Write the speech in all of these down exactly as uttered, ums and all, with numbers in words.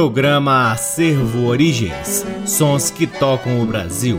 Programa Acervo Origens, sons que tocam o Brasil.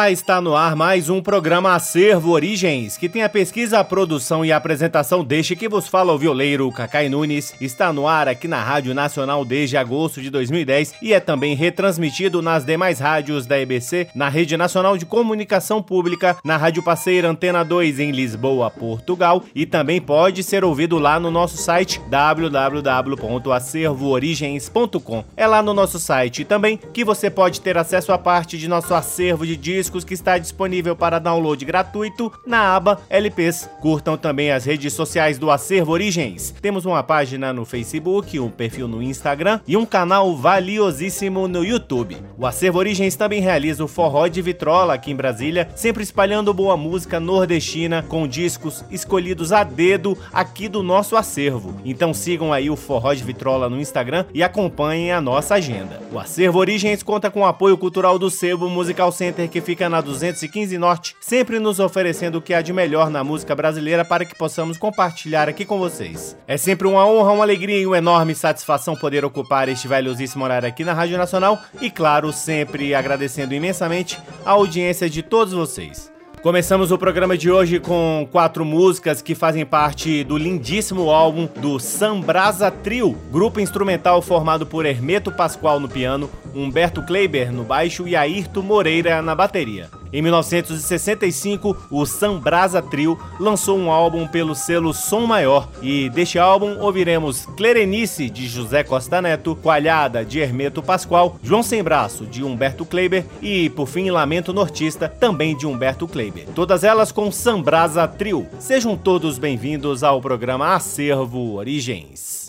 Olá, está no ar mais um programa Acervo Origens, que tem a pesquisa, a produção e a apresentação deste que vos fala o violeiro Cacai Nunes. Está no ar aqui na Rádio Nacional desde agosto de dois mil e dez e é também retransmitido nas demais rádios da E B C, na Rede Nacional de Comunicação Pública, na Rádio Parceira Antena dois em Lisboa, Portugal, e também pode ser ouvido lá no nosso site w w w ponto acervo origens ponto com. É lá no nosso site também que você pode ter acesso a parte de nosso acervo de discos Discos que está disponível para download gratuito na aba L Ps. Curtam também as redes sociais do Acervo Origens. Temos uma página no Facebook, um perfil no Instagram e um canal valiosíssimo no YouTube. O Acervo Origens também realiza o Forró de Vitrola aqui em Brasília, sempre espalhando boa música nordestina com discos escolhidos a dedo aqui do nosso acervo. Então sigam aí o Forró de Vitrola no Instagram e acompanhem a nossa agenda. O Acervo Origens conta com o apoio cultural do Sebo Musical Center, que fica na duzentos e quinze Norte, sempre nos oferecendo o que há de melhor na música brasileira para que possamos compartilhar aqui com vocês. É sempre uma honra, uma alegria e uma enorme satisfação poder ocupar este valiosíssimo horário aqui na Rádio Nacional e, claro, sempre agradecendo imensamente a audiência de todos vocês. Começamos o programa de hoje com quatro músicas que fazem parte do lindíssimo álbum do Sambrasa Trio, grupo instrumental formado por Hermeto Pascoal no piano, Humberto Clayber no baixo e Airto Moreira na bateria. Em mil novecentos e sessenta e cinco, o Sambrasa Trio lançou um álbum pelo selo Som Maior, e deste álbum ouviremos Clerenice, de José Costa Neto, Coalhada, de Hermeto Pascoal, João Sem Braço, de Humberto Clayber e, por fim, Lamento Nortista, também de Humberto Clayber. Todas elas com Sambrasa Trio. Sejam todos bem-vindos ao programa Acervo Origens.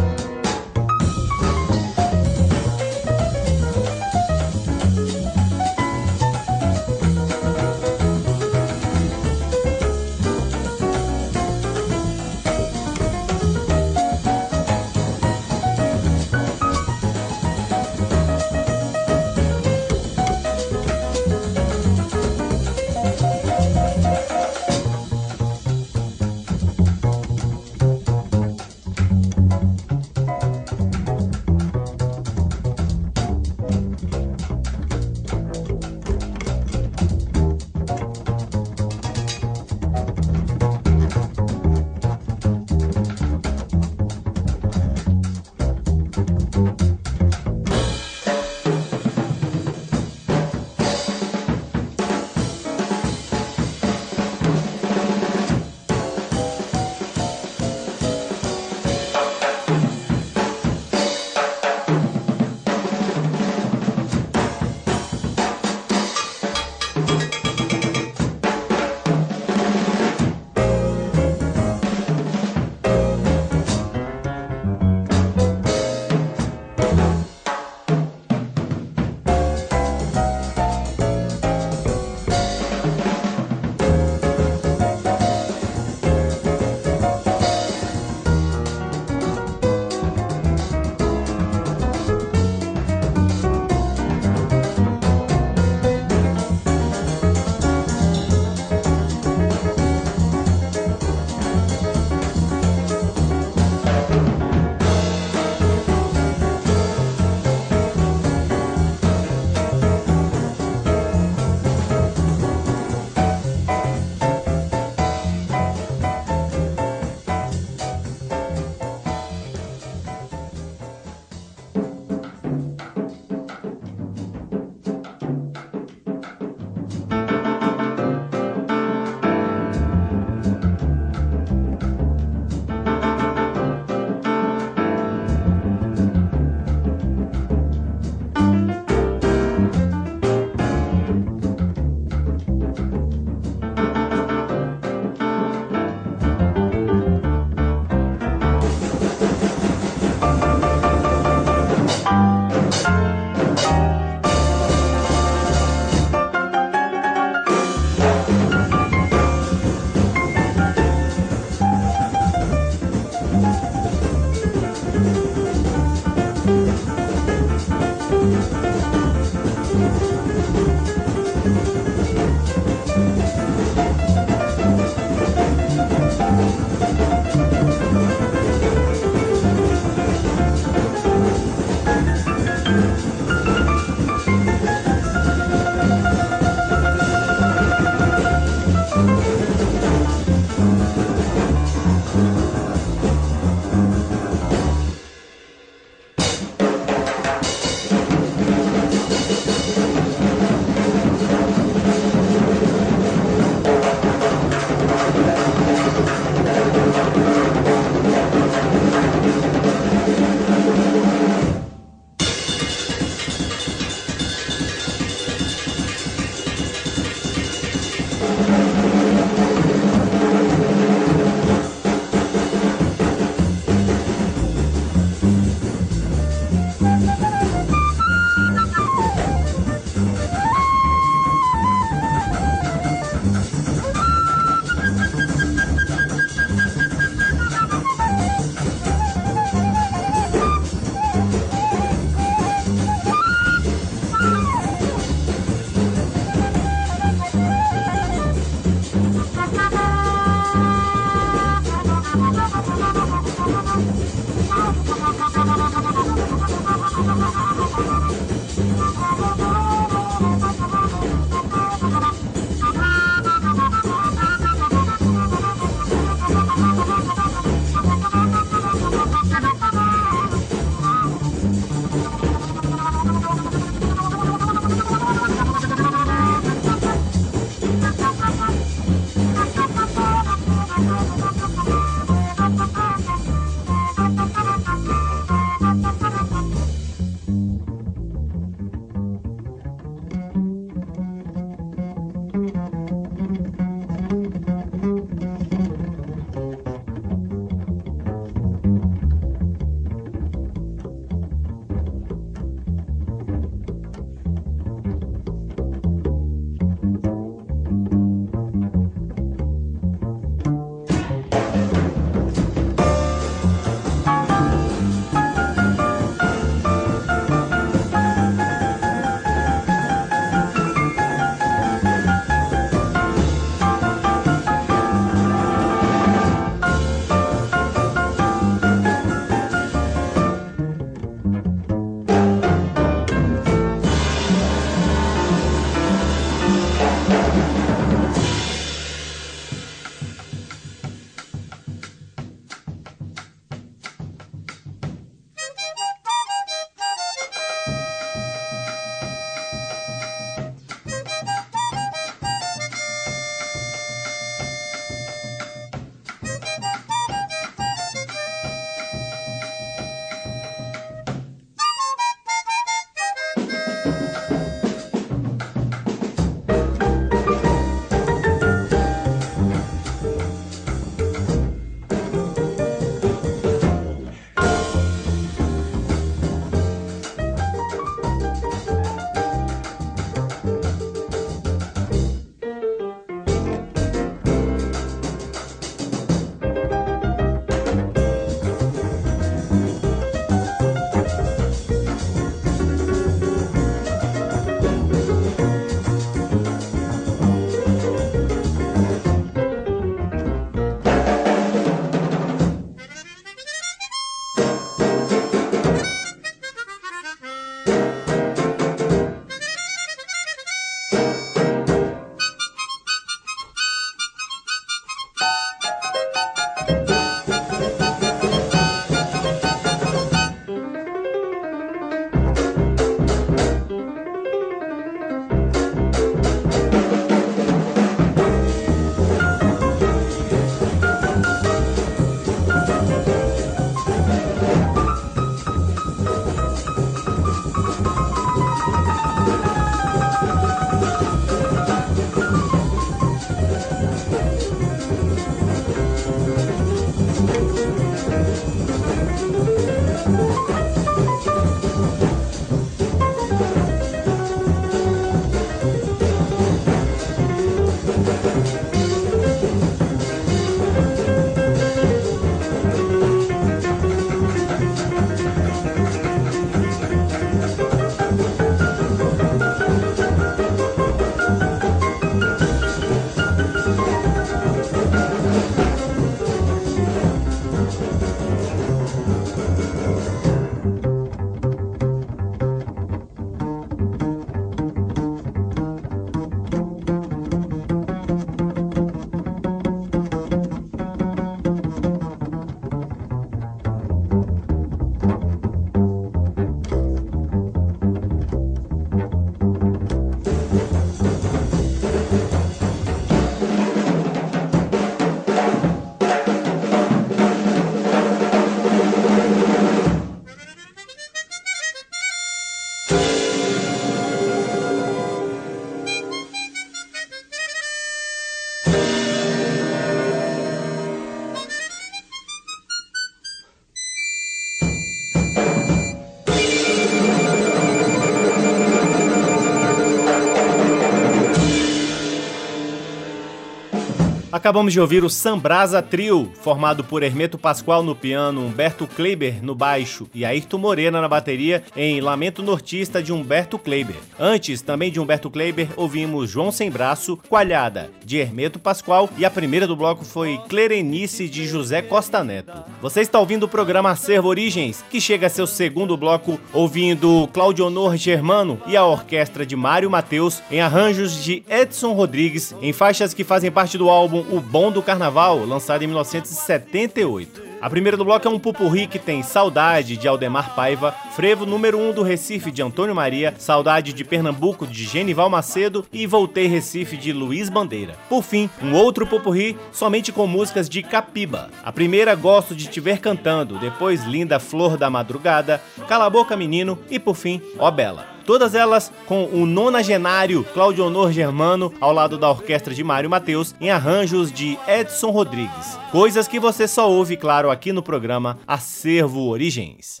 Acabamos de ouvir o Sambrasa Trio, formado por Hermeto Pascoal no piano, Humberto Clayber no baixo e Airto Moreira na bateria, em Lamento Nortista de Humberto Clayber. Antes, também de Humberto Clayber, ouvimos João Sem Braço, Coalhada, de Hermeto Pascoal, e a primeira do bloco foi Clerenice, de José Costa Neto. Você está ouvindo o programa Acervo Origens, que chega a seu segundo bloco ouvindo Claudionor Germano e a Orquestra de Mário Mateus, em arranjos de Edson Rodrigues, em faixas que fazem parte do álbum O Bom do Carnaval, lançado em mil novecentos e setenta e oito. A primeira do bloco é um pupurri que tem Saudade, de Aldemar Paiva, Frevo número um do Recife, de Antônio Maria, Saudade de Pernambuco, de Genival Macedo e Voltei Recife, de Luiz Bandeira. Por fim, um outro pupurri somente com músicas de Capiba. A primeira, Gosto de Te Ver Cantando, depois Linda Flor da Madrugada, Cala a Boca Menino e, por fim, Ó Bela. Todas elas com o nonagenário Claudionor Germano ao lado da Orquestra de Mário Mateus, em arranjos de Edson Rodrigues. Coisas que você só ouve, claro, aqui no programa Acervo Origens.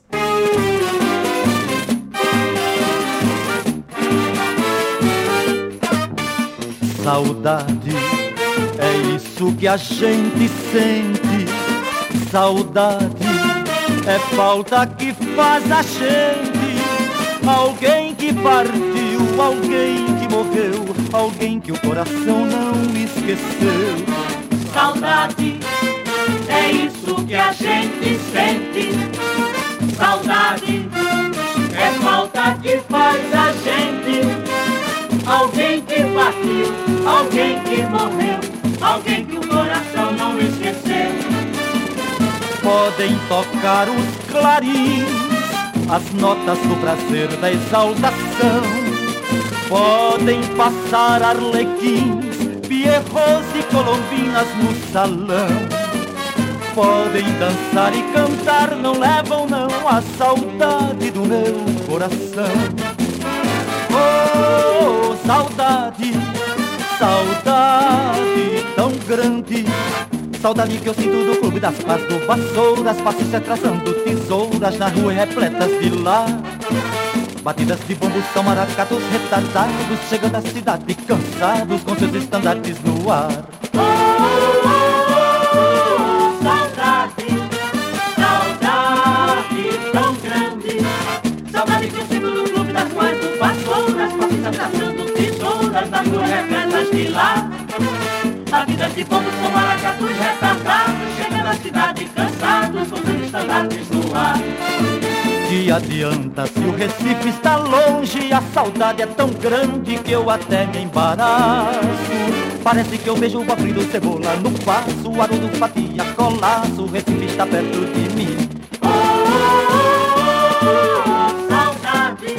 Saudade é isso que a gente sente. Saudade é falta que faz a gente. Alguém que partiu, alguém que morreu, alguém que o coração não esqueceu. Saudade é isso que a gente sente. Saudade é falta que faz a gente. Alguém que partiu, alguém que morreu, alguém que o coração não esqueceu. Podem tocar os clarins, as notas do prazer da exaltação. Podem passar arlequins, pierrots e colombinas no salão. Podem dançar e cantar, não levam não a saudade do meu coração. Oh, saudade, saudade tão grande, saudade que eu sinto do clube das pás, do vassouras, passista traçando tesouras na rua repletas de lá. Batidas de bombos são maracatos retardados, chegando à cidade cansados com seus estandartes no ar. Oh, oh, oh, saudade, saudade tão grande, saudade que eu sinto do clube das pás, do vassouras, passista traçando tesouras na rua repletas de lá. A vida de povos com maracatus retardados, chega na cidade cansados, com os estandartes no ar. Que adianta se o Recife está longe, a saudade é tão grande que eu até me embaraço. Parece que eu vejo o abrir do Cebola no passo, Arudo, Fatia, Colasso, o Recife está perto de mim. Oh, oh, oh, oh, saudade,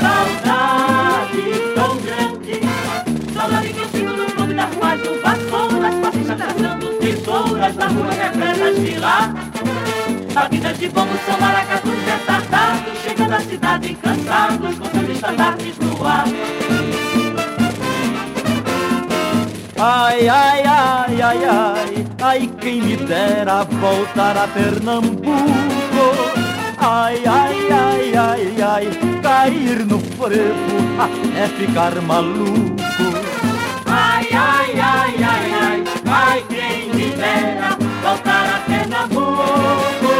saudade tão grande, saudade que eu sinto no clube das ruas, do vassouras, passistas traçando tesouras na rua repletas de lá. A vida de bombos são maracatus retardados, chegando à cidade cansados com seus estandartes no ar. Ai, ai, ai, ai, ai, ai, quem me dera voltar a Pernambuco, Ai, ai, ai, ai, ai, cair no frevo é ficar maluco. Ai, ai, ai, ai, ai, ai, quem me dera voltar a Pernambuco.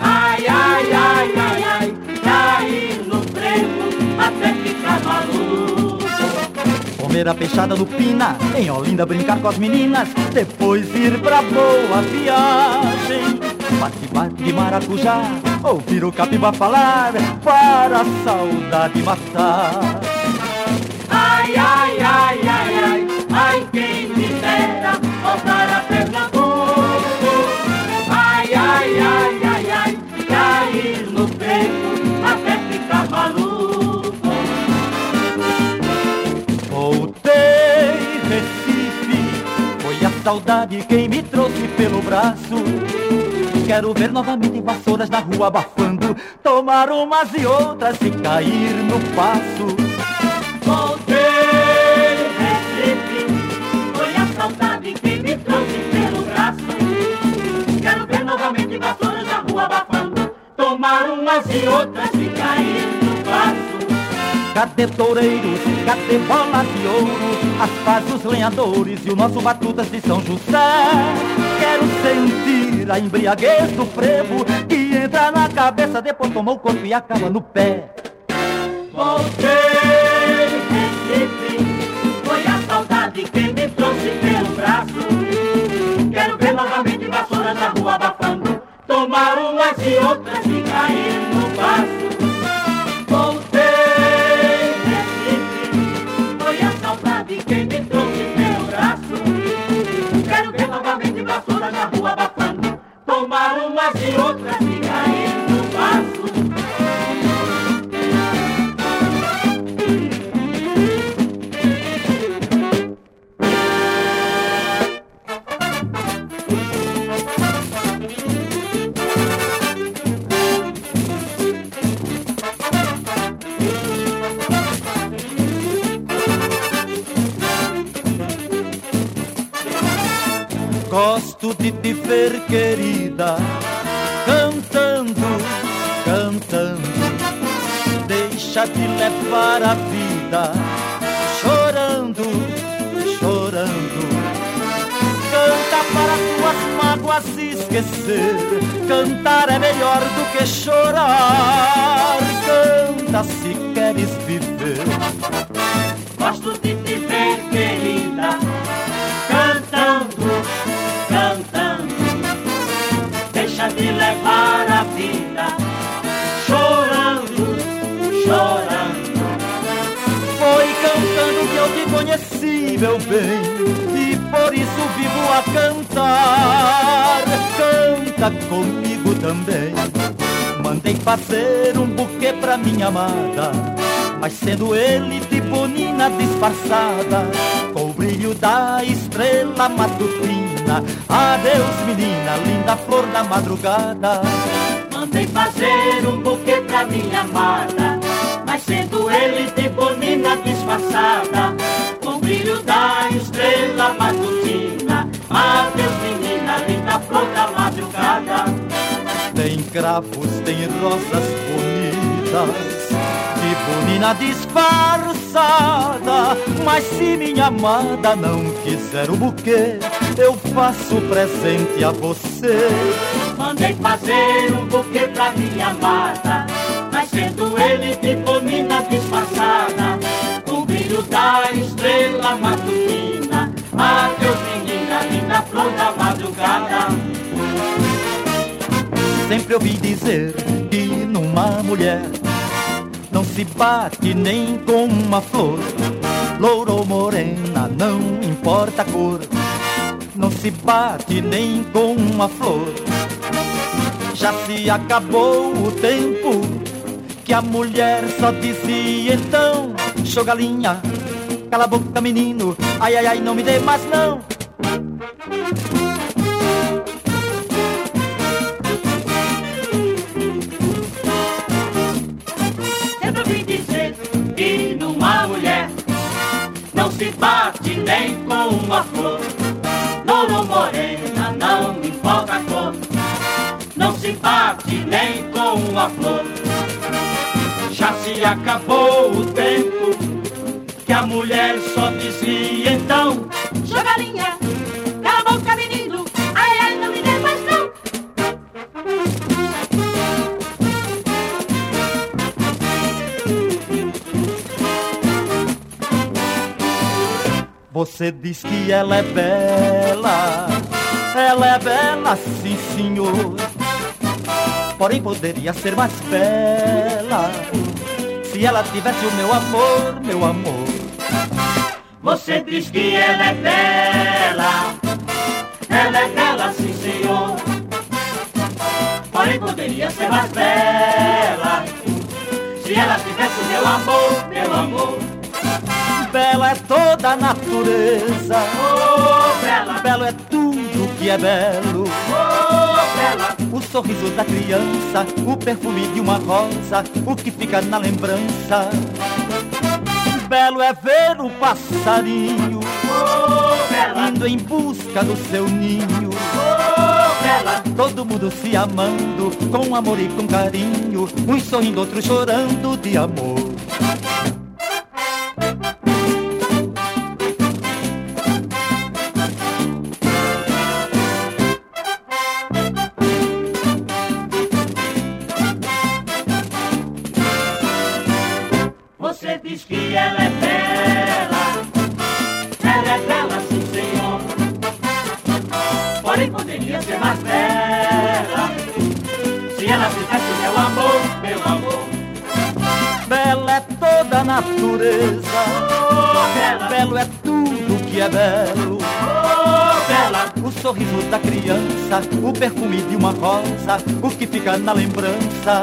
Ai, ai, ai, ai, ai, cair no frevo até ficar maluco. Comer a peixada do Pina, em Olinda brincar com as meninas, depois ir pra boa viagem. Bate-bate de maracujá, ouvir o Capiba falar, para a saudade matar. Ai, ai, ai, ai, ai, ai, quem me dera voltar a Pernambuco. Ai, ai, ai, ai, ai, cair no tempo até ficar maluco. Voltei, Recife, foi a saudade quem me trouxe pelo braço. Quero ver novamente vassouras na rua abafando, tomar umas e outras e cair no passo. Voltei, Recife, foi a saudade que me trouxe pelo braço. Quero ver novamente vassouras na rua abafando, tomar umas e outras e cair no passo. Cadê toureiros, cadê bola de ouro, as pás, os lenhadores e o nosso Batutas de São José? Quero sentir a embriaguez do frevo que entra na cabeça, depois toma o corpo e acaba no pé. Voltei, Recife, foi a saudade que me trouxe pelo braço. Quero ver novamente vassoura na rua abafando, tomar umas e outras e cair no vaso. Voltei, Recife, foi a saudade que me trouxe pelo braço. Quero ver novamente vassoura na rua abafando, tomar umas e outras e cair no vaso. Gosto de te ver, querida, cantando, cantando. Deixa te levar a vida, chorando, chorando. Canta para tuas mágoas esquecer, cantar é melhor do que chorar. Canta se queres viver. Gosto de te ver, querida, cantando, cantando, deixa de levar a vida, chorando, chorando. Foi cantando que eu te conheci, meu bem, e por isso vivo a cantar. Canta comigo também. Mandei fazer um buquê pra minha amada, mas sendo ele de bonina disfarçada, com o brilho da estrela matutina. Adeus, menina, linda flor da madrugada. Mandei fazer um buquê pra minha amada, mas sendo ele de bonina disfarçada, com o brilho da estrela matutina. Adeus, menina, linda flor da madrugada. Tem cravos, tem rosas bonitas de bonina disfarçada, mas se minha amada não quiser o buquê, eu faço presente a você. Mandei fazer um buquê pra minha amada, mas sendo ele de bonina disfarçada, com o brilho da estrela matutina. Adeus, menina, linda flor da madrugada. Sempre ouvi dizer que numa mulher não se bate nem com uma flor, loura ou morena, não importa a cor. Não se bate nem com uma flor. Já se acabou o tempo que a mulher só dizia então: show galinha, cala a boca menino, ai ai ai, não me dê mais não. Sempre ouvi dizer que numa mulher não se bate nem com uma flor, louro morena, não importa a cor, não se bate nem com uma flor. Já se acabou o tempo que a mulher só dizia então: joga a linha, cala a boca, menino, ai, ai, não me dê mais não. Você diz que ela é bela, ela é bela, sim senhor, porém poderia ser mais bela se ela tivesse o meu amor, meu amor. Você diz que ela é bela, ela é bela, sim senhor, porém poderia ser mais bela se ela tivesse o meu amor, meu amor. Bela é toda a natureza, oh, bela. Belo é tudo que é belo, oh, bela. O sorriso da criança, o perfume de uma rosa, o que fica na lembrança. Belo é ver o passarinho, oh, bela, indo em busca do seu ninho, oh, bela. Todo mundo se amando, com amor e com carinho, uns sorrindo, outros chorando de amor. Natureza, oh, belo é tudo que é belo, oh, bela. O sorriso da criança, o perfume de uma rosa, o que fica na lembrança.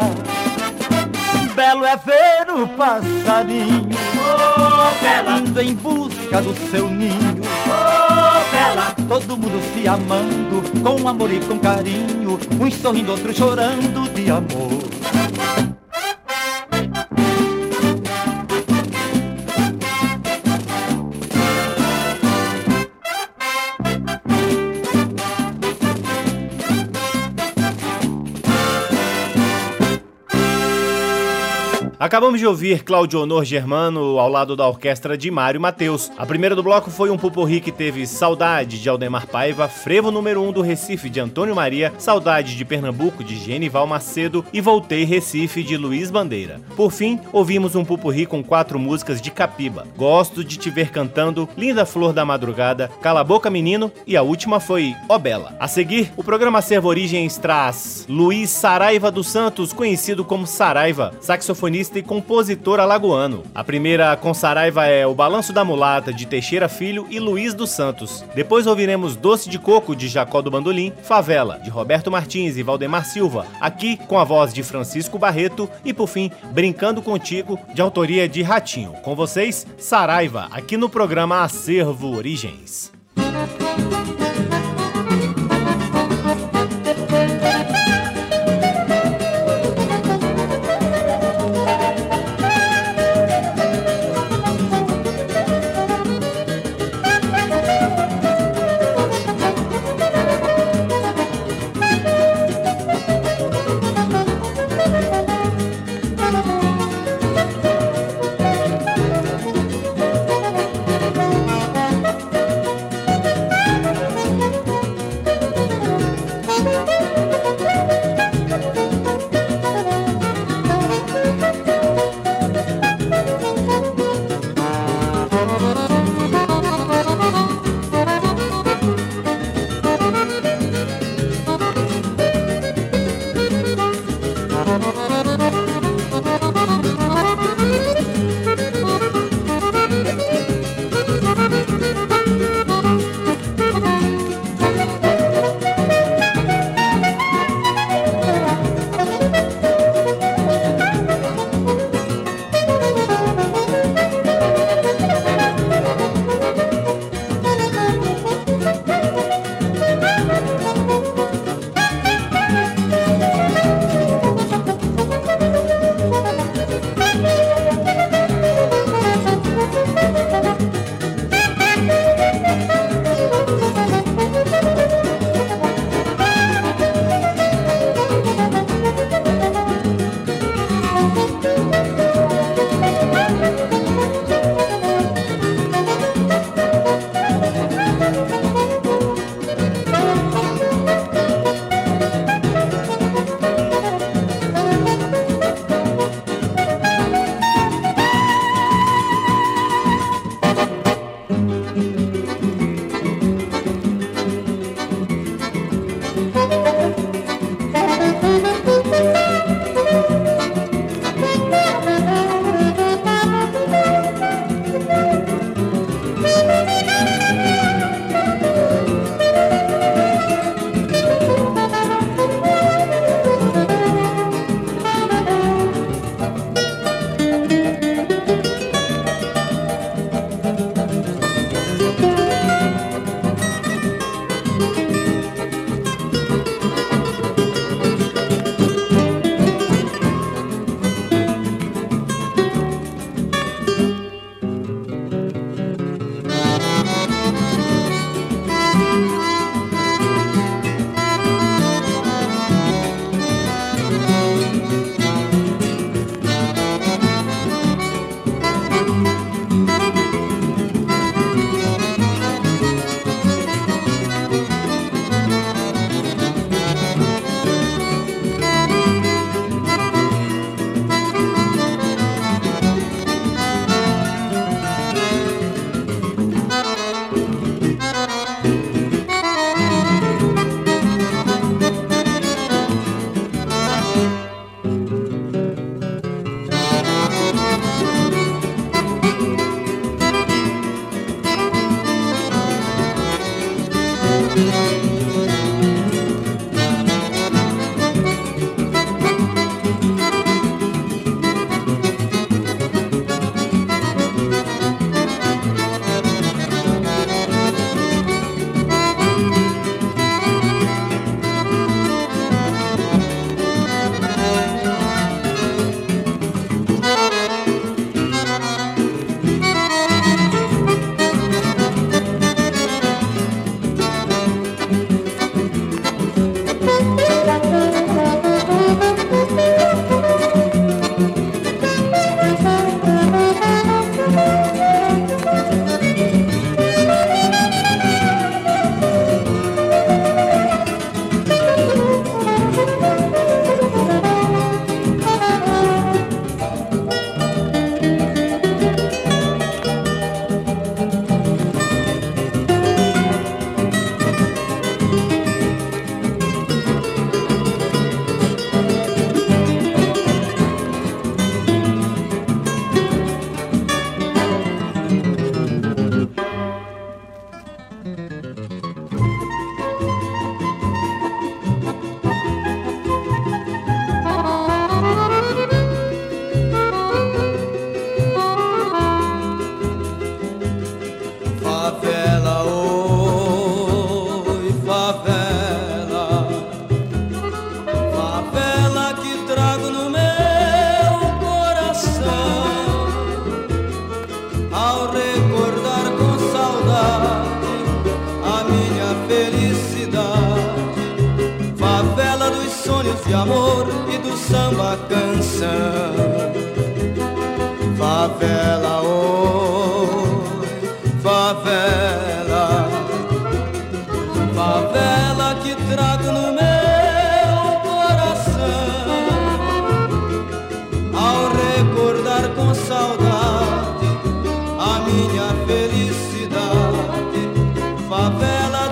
Belo é ver o passarinho, oh, bela, indo em busca do seu ninho, oh, bela. Todo mundo se amando, com amor e com carinho, uns sorrindo, outros chorando de amor. Acabamos de ouvir Claudionor Germano ao lado da Orquestra de Mário Mateus. A primeira do bloco foi um popurri que teve Saudade, de Aldemar Paiva, Frevo número um do Recife, de Antônio Maria, Saudade de Pernambuco, de Genival Macedo e Voltei Recife, de Luiz Bandeira. Por fim, ouvimos um popurri com quatro músicas de Capiba: Gosto de Te Ver Cantando, Linda Flor da Madrugada, Cala a Boca Menino e a última foi Ó Bela. A seguir, o programa Acervo Origens traz Luiz Saraiva dos Santos, conhecido como Saraiva, saxofonista e compositor alagoano. A primeira com Saraiva é O Balanço da Mulata, de Teixeira Filho e Luiz dos Santos. Depois ouviremos Doce de Coco, de Jacó do Bandolim, Favela, de Roberto Martins e Valdemar Silva, aqui com a voz de Francisco Barreto, e por fim Brincando Contigo, de autoria de Ratinho. Com vocês, Saraiva, aqui no programa Acervo Origens. Favela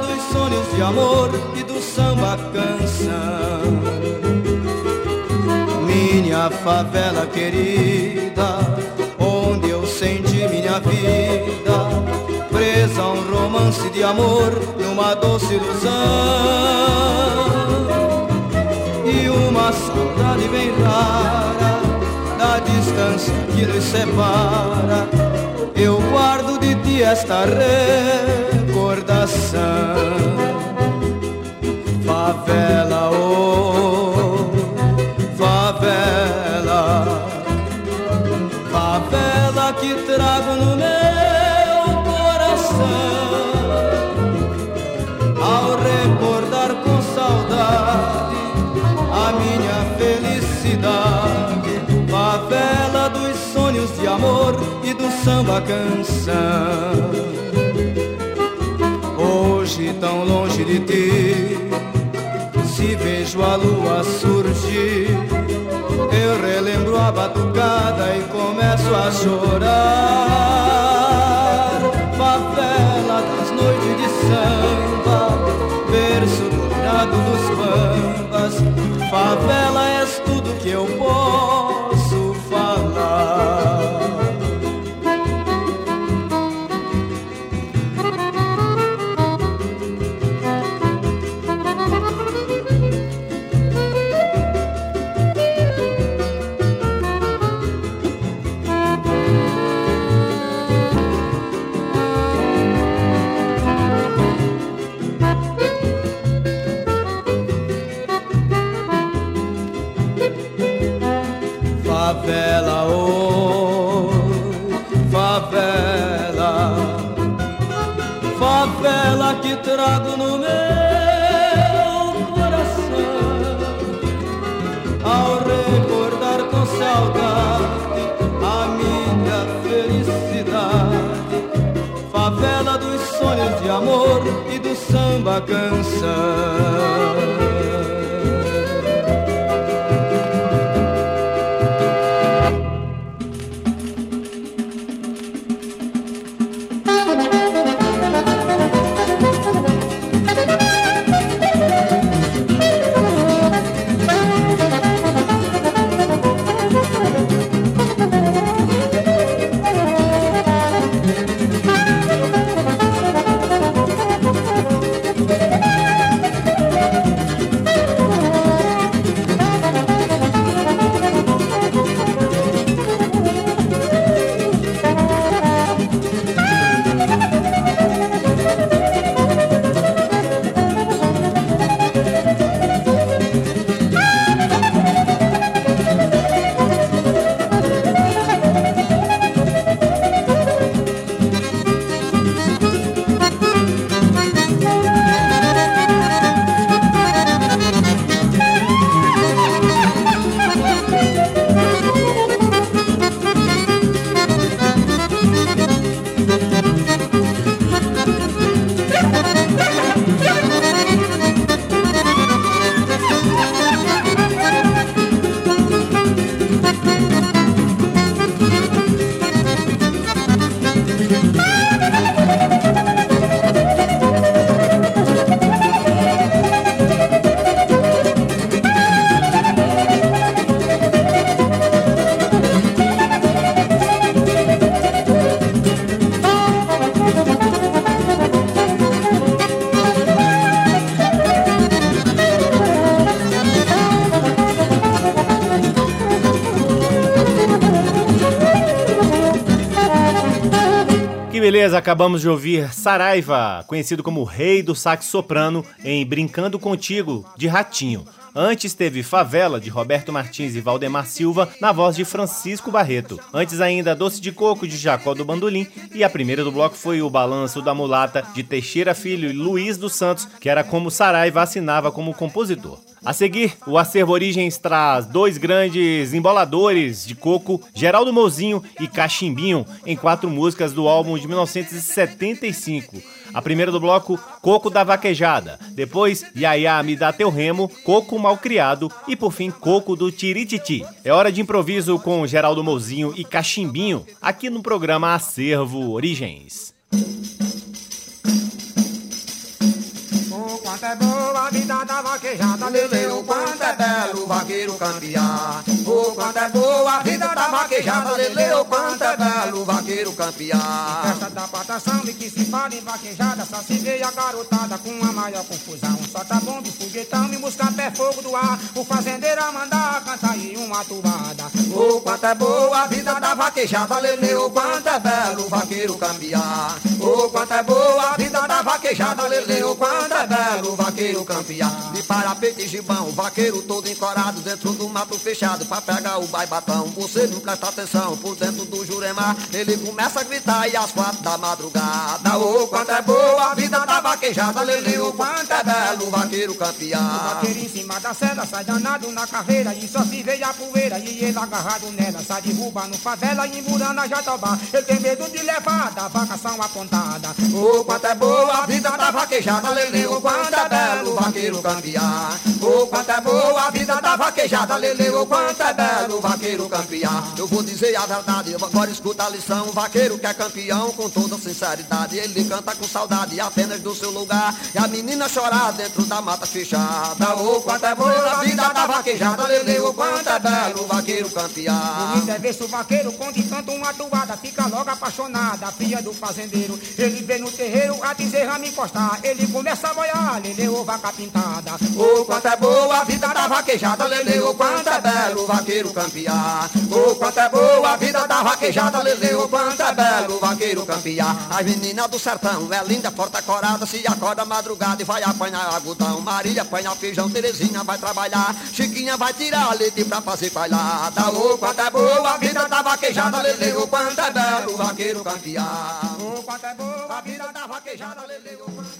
das noites de samba, berço dourado dos pães. rimas. Favela és tudo que eu posso falar. Favela, oh, favela, favela que trago no meu coração, ao recordar com saudade a minha felicidade, favela dos sonhos de amor e do samba canção. Beleza, acabamos de ouvir Saraiva, conhecido como Rei do Sax Soprano, em Brincando Contigo, de Ratinho. Antes teve Favela, de Roberto Martins e Valdemar Silva, na voz de Francisco Barreto. Antes ainda Doce de Coco, de Jacó do Bandolim. E a primeira do bloco foi O Balanço da Mulata, de Teixeira Filho e Luiz dos Santos, que era como Saraiva assinava como compositor. A seguir, o Acervo Origens traz dois grandes emboladores de coco, Geraldo Mousinho e Cachimbinho, em quatro músicas do álbum de mil novecentos e setenta e cinco. A primeira do bloco, Coco da Vaquejada. Depois, Yaya Me Dá Teu Remo, Coco Malcriado e, por fim, Coco do Tirititi. É hora de improviso com Geraldo Mousinho e Cachimbinho, aqui no programa Acervo Origens. O quanto é boa a vida da vaquejada, meu Deus, o quanto é belo o vaqueiro campear. O quanto é boa a vida da vaquejada, meu Deus, o quanto é belo o vaqueiro campear. Em festa da patação e que se fala em vaquejada, só se vê a garotada com a maior confusão. Só tá bom de foguetão e moscapé, fogo do ar, o fazendeiro a mandar cantar e uma tubada. O quanto é boa a vida da vaquejada, meu Deus, o quanto é belo o vaqueiro campear. O quanto é boa a vida da vaquejada, meu Deus, o quanto é belo o vaqueiro campear. De parapeito e gibão, o vaqueiro todo encorado, dentro do mato fechado pra pegar o baibatão. Você não presta atenção, por dentro do Jurema ele começa a gritar e às quatro da madrugada. O quanto é boa a vida da vaquejada, lele, o quanto é belo o vaqueiro campear. O vaqueiro em cima da cela sai danado na carreira, e só se vê a poeira e ele agarrado nela. Sai derrubando favela e emburando a jatobá, ele tem medo de levar da vacação apontada. O quanto é boa a vida da vaquejada, lele, o quanto é belo o vaqueiro campear. O quanto é boa a vida da vaquejada, lele, o quanto é belo o vaqueiro campear. Eu vou dizer a verdade, agora escuta a lição. O vaqueiro que é campeão com toda sinceridade, ele canta com saudade apenas do seu lugar e a menina chorar dentro da mata fechada. O quanto é boa a vida da vaquejada, leleu, quanto é belo o vaqueiro campear. Bonito é ver se o vaqueiro quando canta uma toada, fica logo apaixonada, a filha do fazendeiro. Ele vem no terreiro a dizer rama encostar, ele começa a boiar, leleu, vaca pintada. Oh, quanto é boa a vida da vaquejada, leleu, quanto é belo o vaqueiro campear. Oh, quanto é boa a vida da vaquejada, leleu, quanto é belo o vaqueiro campear. As meninas do sertão é linda, porta corada, se acorda madrugada e vai apanhar agudão. Maria apanha feijão, Terezinha vai trabalhar, Chiquinha vai tirar leite pra fazer palhada. Oh, quanto é boa a vida da vaquejada, leleu, quanto é belo o vaqueiro campear. Oh, quanto é boa a vida da vaquejada, leleu, quanto é belo.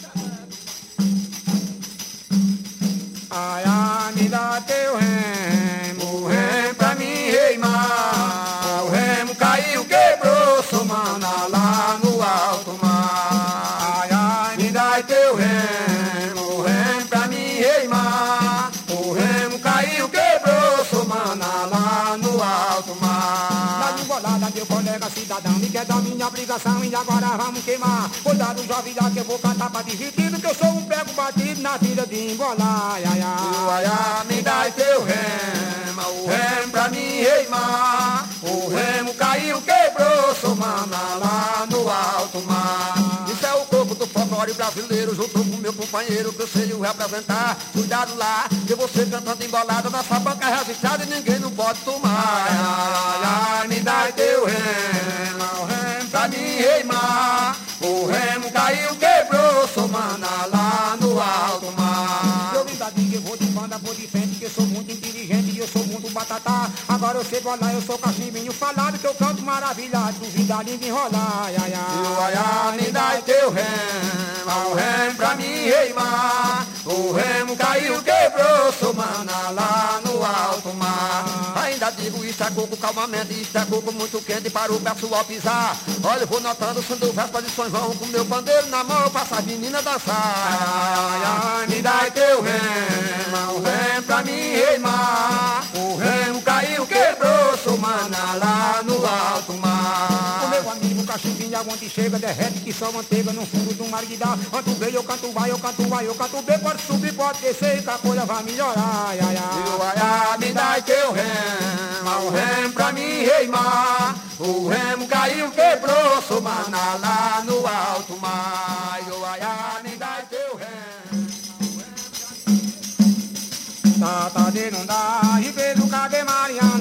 Ai, ai, me dá teu remo, o remo pra mim reimar. O remo caiu, quebrou, somana lá no alto mar. Ai, ai, me dá teu remo, o remo pra mim reimar. O remo caiu, quebrou, somana lá no alto mar. Dá de embolada, meu colega cidadão, me quer dar minha obrigação e agora vamos queimar. Cuidado, jovem, já que eu vou cantar pra divertido, que eu sou um prego batido na vida de embolar. Ai, ai, ai, me dá teu remo, o remo pra mim reimar. O remo caiu, quebrou, somana lá no alto mar. Isso é o corpo do folclore brasileiro, junto com meu companheiro que eu sei o representar. Cuidado lá, que você cantando embolada, nossa banca é registrada e ninguém não pode tomar. Ai, ai, me dá teu remo, o remo pra mim reimar. O remo caiu, quebrou, somana lá no alto mar. Eu me dá que eu vou de banda, vou de frente, que eu sou muito inteligente e eu sou muito batatá. Agora eu sei bolar, eu sou cachimbinho falado, que eu canto maravilha, duvida ali me enrolar. Ai, ai, ai, me dá teu remo, o remo pra mim reimar. O remo caiu, quebrou, somana lá no alto mar. Ainda digo isso é coco calmamente, isso é coco muito quente para o pessoal pisar. Olha, eu vou notando, sendo véspera de São João, com meu pandeiro na mão, eu faço as meninas dançar. Ai, ai, me dá teu remo, o remo pra mim reimar. O remo caiu, quebrou, somana lá no alto mar. O meu amigo Cachimbinho, onde chega, derrete que só manteiga no fundo do mar que dá. Canto bem, eu canto vai, eu canto vai, eu canto bem, pode subir, pode descer, que a coisa vai melhorar. Ai, ai, ai, ai, me dá teu remo, o remo pra mim reimar. O remo caiu, quebrou, somana lá no alto mar. Ai, ai, me dá teu remo, o remo pra mim reimar.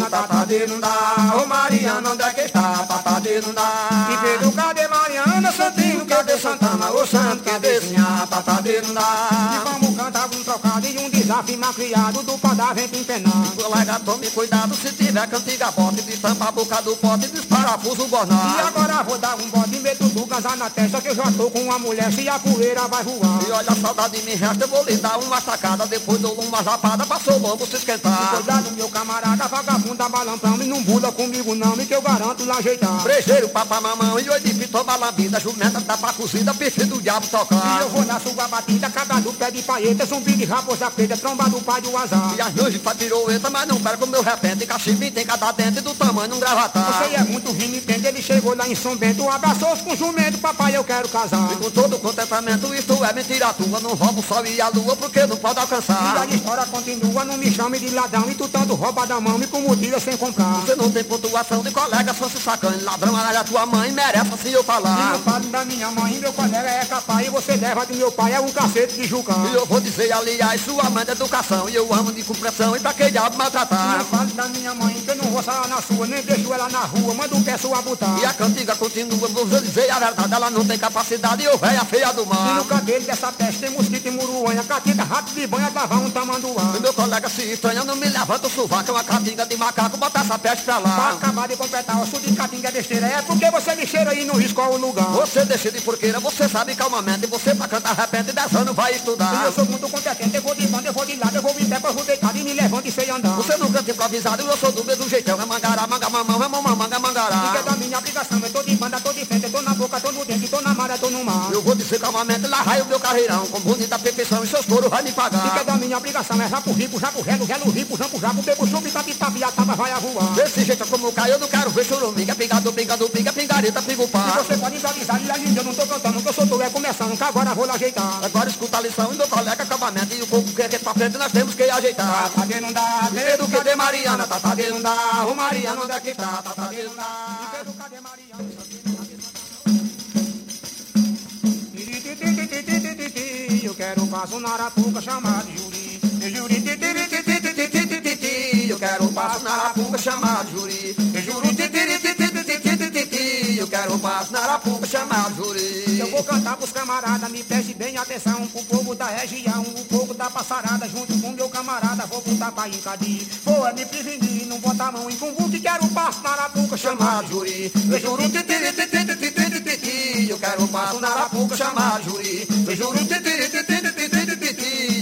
Tatade não dá, ô Mariana, onde é que está? Tatade não dá. E Pedro, cadê Mariana? Santinho, cadê Santana? Ô santo, cadê Sinha? Tatade não dá. E vamos cantar um trocado e um desafio macriado do padar vem empenando. Larga, tome cuidado, se tiver cantiga, bote, destampa a boca do pote, desparafusa o bornal. E agora vou dar um bote, meto do casar na testa, que eu já tô com uma mulher, se a poeira vai voar. E olha, a saudade me resta, eu vou lhe dar uma sacada, depois dou uma rapada, passou o lombo se esquentar. E cuidado, meu camarada, vagabundo, balamprão, e não bula comigo não, e que eu garanto lá ajeitar. Brejeiro, papamamão, e oito de toda lambida, jumenta da pá cozida, perfil do diabo tocar. E eu vou na sua batida, cada do pé de paeta, zumbi de raposa preta, tromba do pai do azar. E as noites faz pirueta, mas não pega o meu repente, cachimbi tem cada dente do tamanho de um gravatar. Você é muito rindo, entende, ele chegou lá em São Bento, abraçou-os com jumento, papai, eu quero casar. E com todo contentamento, isto é mentira tua, não rouba o sol e a lua, porque não pode alcançar. E a história continua, não me chame de ladrão, e tu tanto rouba da mão, e com motivo sem comprar. Você não tem pontuação de colega, só se sacane, ladrão, a tua mãe merece assim eu falar. E eu falo da minha mãe, meu colega é capaz, e você leva do meu pai, é um cacete de jucão. E eu vou dizer, aliás, sua mãe é educação, e eu amo de compressão, e pra que diabo maltratar? E eu falo da minha mãe, que eu não vou sair na sua, nem deixo ela na rua, mando um pessoal botar. E a cantiga continua, vou dizer a verdade, ela não tem capacidade, e eu véia feia do mar. E no cabelo dessa peste tem mosquito e muruanha, catinga, rato de banha, clavão, tamanduá. E meu colega se estranha, não me levanta o sovaco, é uma catinga de macaco, botar essa peste pra lá. Pra acabar de completar o de catinga é besteira, é porque você lixeira aí não risca o lugar. Você decide porqueira, você sabe calmamente, você pra cantar repente dez anos vai estudar. E eu sou muito competente, eu vou de banda, eu vou de lado, eu vou me pé, eu vou deitar e me levanto e sei andar. Você nunca tem improvisado, eu sou do mesmo jeitão, é mangará, manga, mamão, é mamão, manga, mangará. E que é da minha obrigação, eu tô de banda, tô de frente, eu tô na boca, tô no dente, tô na maré, tô no mar. Eu vou dizer calmamente, lá raio meu carreirão, com bonita perfeição e seus touros vai me pagar. E que é da minha obrigação, é rapo rico, japo relo, relo rico, jampo, japo, bebo, chupo, tapitabiá, tá. Vai a voar. Desse jeito como cai, eu não quero ver chorumiga, pingado, pingado, pinga, pingareta, pingo pá. E você pode improvisar, e ali eu não tô cantando, que eu sou tu, é começando, que agora vou lá ajeitar. Agora escuta a lição do colega acabamento, e o povo quer que pra frente nós temos que ajeitar. Tataguei não dá, dedo cadê Mariana? Tataguei não dá, o Mariana onde é que tá? Tataguei não dá, dedo cadê Mariana? Eu quero passo na arapuca chamado Juri. Juri, eu quero passo na arapuca chamado Juri. Juri, eu quero passo na arapuca chamado Juri. Eu vou cantar pros camaradas, me preste bem atenção. O povo da região, o povo da passarada, junto com meu camarada, vou botar pra encadir. Vou é me prevenir, não botar a mão em cumbu, que quero passo na arapuca chamado Juri. Juri, eu quero passo na arapuca chamado Juri.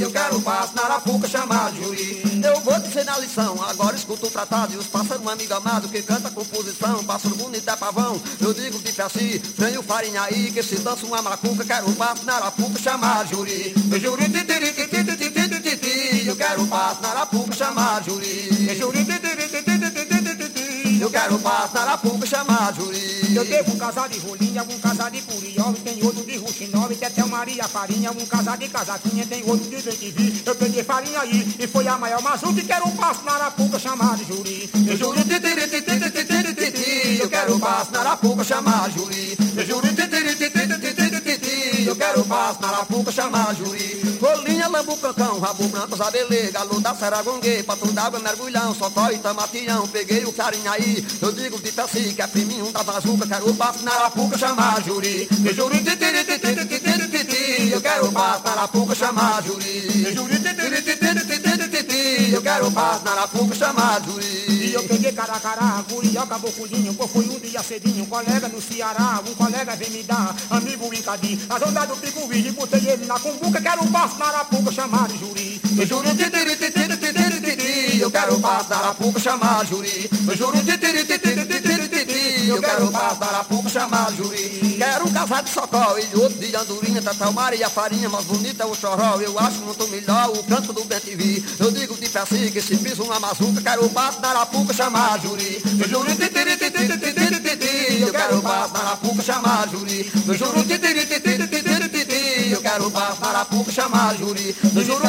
Eu quero passo na arapuca chamado Juri. Eu vou dizer na lição, agora escuto o tratado e os pássaros, um amigo amado que canta a composição. Pássaro bonito é pavão, eu digo de pra si, vem o farinha aí que se dança uma macuca. Quero passo na arapuca chamado Juri. Eu quero passo na arapuca chamado Juri. Eu quero passo na arapuca chamado Juri. Eu devo um casal de rolinha, um casal de curió, e tem outro de ruxinol, e tem até o Maria Farinha, um casal de casaquinha, tem outro de vinte e vinte. Eu peguei farinha aí, e foi a maior mazuca, que quero passo na arapuca chamado Juri. Eu juro, eu quero passo na arapuca chamado Juri. Eu juro, eu quero passo na arapuca chamado Juri. Rolinha, lambu, cancão, rabo branco, zabelê, galo da saragongue, patrão d'água, mergulhão, socó e tamatião. Peguei o carinha aí, eu digo de taci, que é priminho da bazuca, quero passo na arapuca chamado Juri. Eu juro, eu quero passo na arapuca chamado Juri. Eu juro, eu quero passo na arapuca chamado Juri. Eu peguei caracará, curió, caboculinho, pô, foi um dia cedinho, um colega no Ceará, um colega vem me dar, amigo encadir, as ondas do picuí, botei ele na cumbuca, quero passo na arapuca chamado Juri. Eu juro, eu quero passo na arapuca chamado Juri. Eu juro, eu quero passo na arapuca chamado Juri. Quero um casal de socó e outro de andorinha, Tatal Maria, farinha, mais bonita o choró, eu acho muito melhor o canto do bem-te-vi. Eu digo de pra si que se piso uma mazuca, quero passo na arapuca chamado Juri. Eu juro, eu quero passo na arapuca chamado Juri. Eu juro, eu quero passo na arapuca chamado Juri. Eu juro,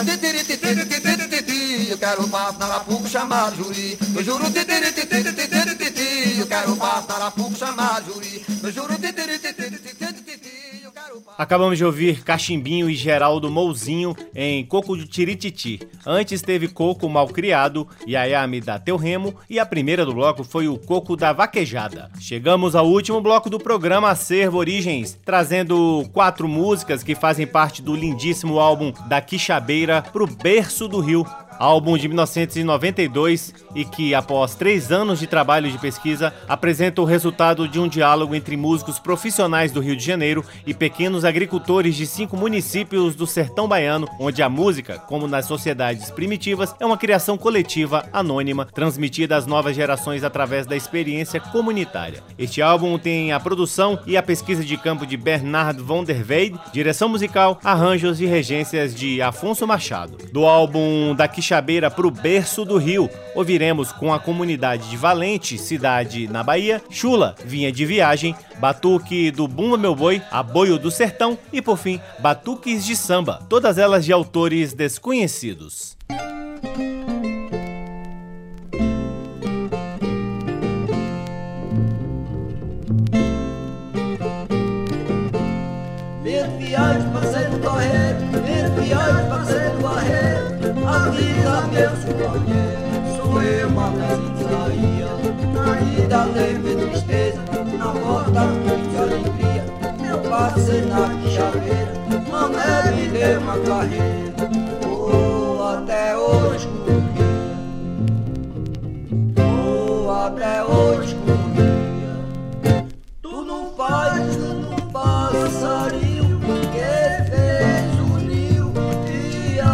eu quero passo na arapuca chamado Juri. Eu juro, eu quero passo na arapuca chamado Juri. Eu juro. Acabamos de ouvir Cachimbinho e Geraldo Mousinho em Coco de Tirititi. Antes teve Coco Malcriado, Yaya Me Dá Teu Remo, e a primeira do bloco foi o Coco da Vaquejada. Chegamos ao último bloco do programa Acervo Origens, trazendo quatro músicas que fazem parte do lindíssimo álbum Da Quixabeira pro Berço do Rio, álbum de mil novecentos e noventa e dois e que, após três anos de trabalho de pesquisa, apresenta o resultado de um diálogo entre músicos profissionais do Rio de Janeiro e pequenos agricultores de cinco municípios do sertão baiano, onde a música, como nas sociedades primitivas, é uma criação coletiva, anônima, transmitida às novas gerações através da experiência comunitária. Este álbum tem a produção e a pesquisa de campo de Bernard van der Weyde, direção musical, arranjos e regências de Afonso Machado. Do álbum Da Quixabeira pro Berço do Rio, ouviremos com a comunidade de Valente, cidade na Bahia, Chula, Vinha de Viagem, Batuque do Bumba Meu Boi, Aboio do Sertão e, por fim, Batuques de Samba, todas elas de autores desconhecidos. Sou eu, uma presente Bahia, na vida leve tristeza, na volta muita alegria. Meu parceiro na Quixabeira, mané me deu uma carreira, oh, até hoje comia, oh, até hoje comia. Tu não fazes como um passarinho que fez o ninho e a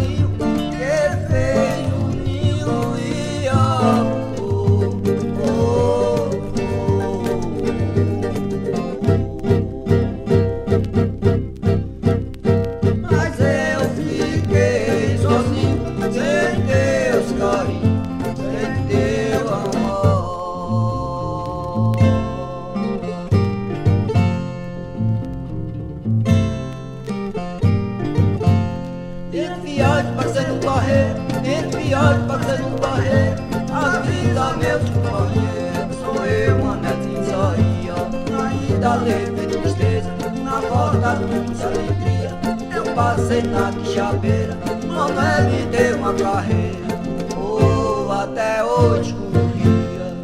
you olho batendo um barreiro, a vida meu companheiro, sou eu, Mané de Isaia. Na ida leve tristeza, na volta trouxe alegria. Eu passei na Quixabeira, Mané me deu uma carreira, oh, até hoje corria,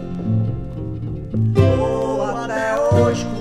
oh, até hoje corria.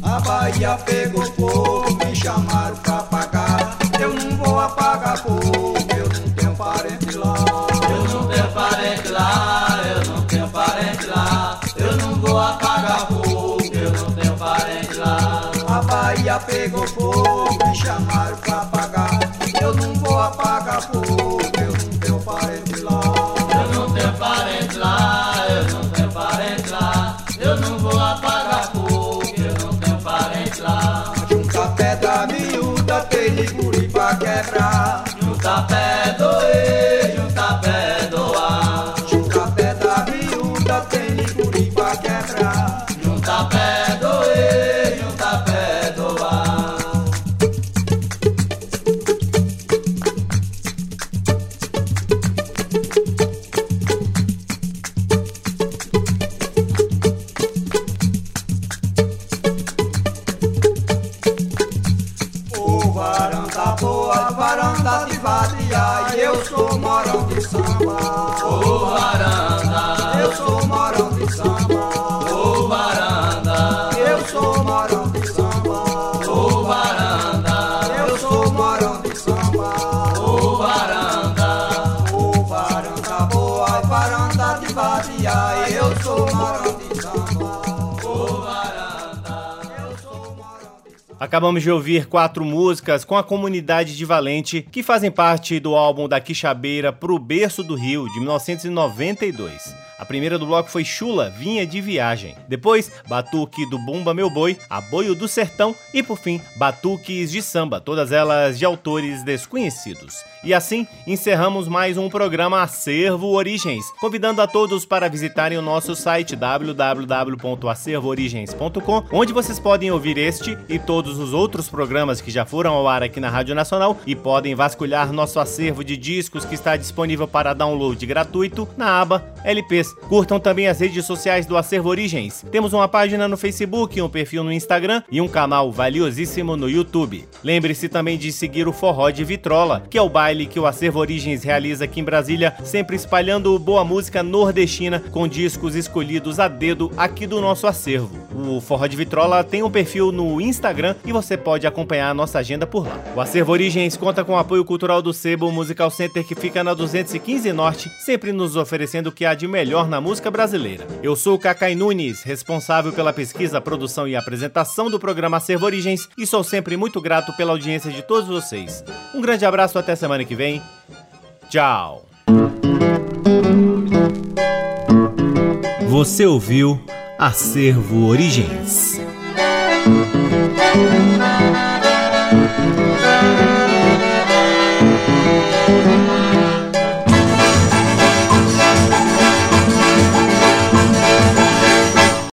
A Bahia pegou fogo, me chamaram pra vou apagar fogo, eu não tenho parente lá. A Bahia pegou fogo, me chamaram pra apagar. Eu não vou apagar fogo, eu não tenho parente lá. Eu não tenho parente lá, eu não tenho parente lá. Eu não vou apagar fogo, eu não tenho parente lá. Junta pedra miúda, tem de guri pra quebrar. Junta pedra doer, junta pedra. Acabamos de ouvir quatro músicas com a comunidade de Valente, que fazem parte do álbum Da Quixabeira pro Berço do Rio, de mil novecentos e noventa e dois. A primeira do bloco foi Chula, Vinha de Viagem. Depois, Batuque do Bumba Meu Boi, Aboio do Sertão e, por fim, Batuques de Samba, todas elas de autores desconhecidos. E assim, encerramos mais um programa Acervo Origens, convidando a todos para visitarem o nosso site w w w ponto acervo origens ponto com, onde vocês podem ouvir este e todos os outros programas que já foram ao ar aqui na Rádio Nacional e podem vasculhar nosso acervo de discos que está disponível para download gratuito na aba L Ps. Curtam também as redes sociais do Acervo Origens. Temos uma página no Facebook, um perfil no Instagram e um canal valiosíssimo no YouTube. Lembre-se também de seguir o Forró de Vitrola, que é o baile que o Acervo Origens realiza aqui em Brasília, sempre espalhando boa música nordestina com discos escolhidos a dedo aqui do nosso acervo. O Forró de Vitrola tem um perfil no Instagram e você pode acompanhar a nossa agenda por lá. O Acervo Origens conta com o apoio cultural do Sebo Musical Center, que fica na duzentos e quinze Norte, sempre nos oferecendo o que há de melhor na música brasileira. Eu sou o Cacai Nunes, responsável pela pesquisa, produção e apresentação do programa Acervo Origens, e sou sempre muito grato pela audiência de todos vocês. Um grande abraço, até semana que vem. Tchau! Você ouviu Acervo Origens. Thank you.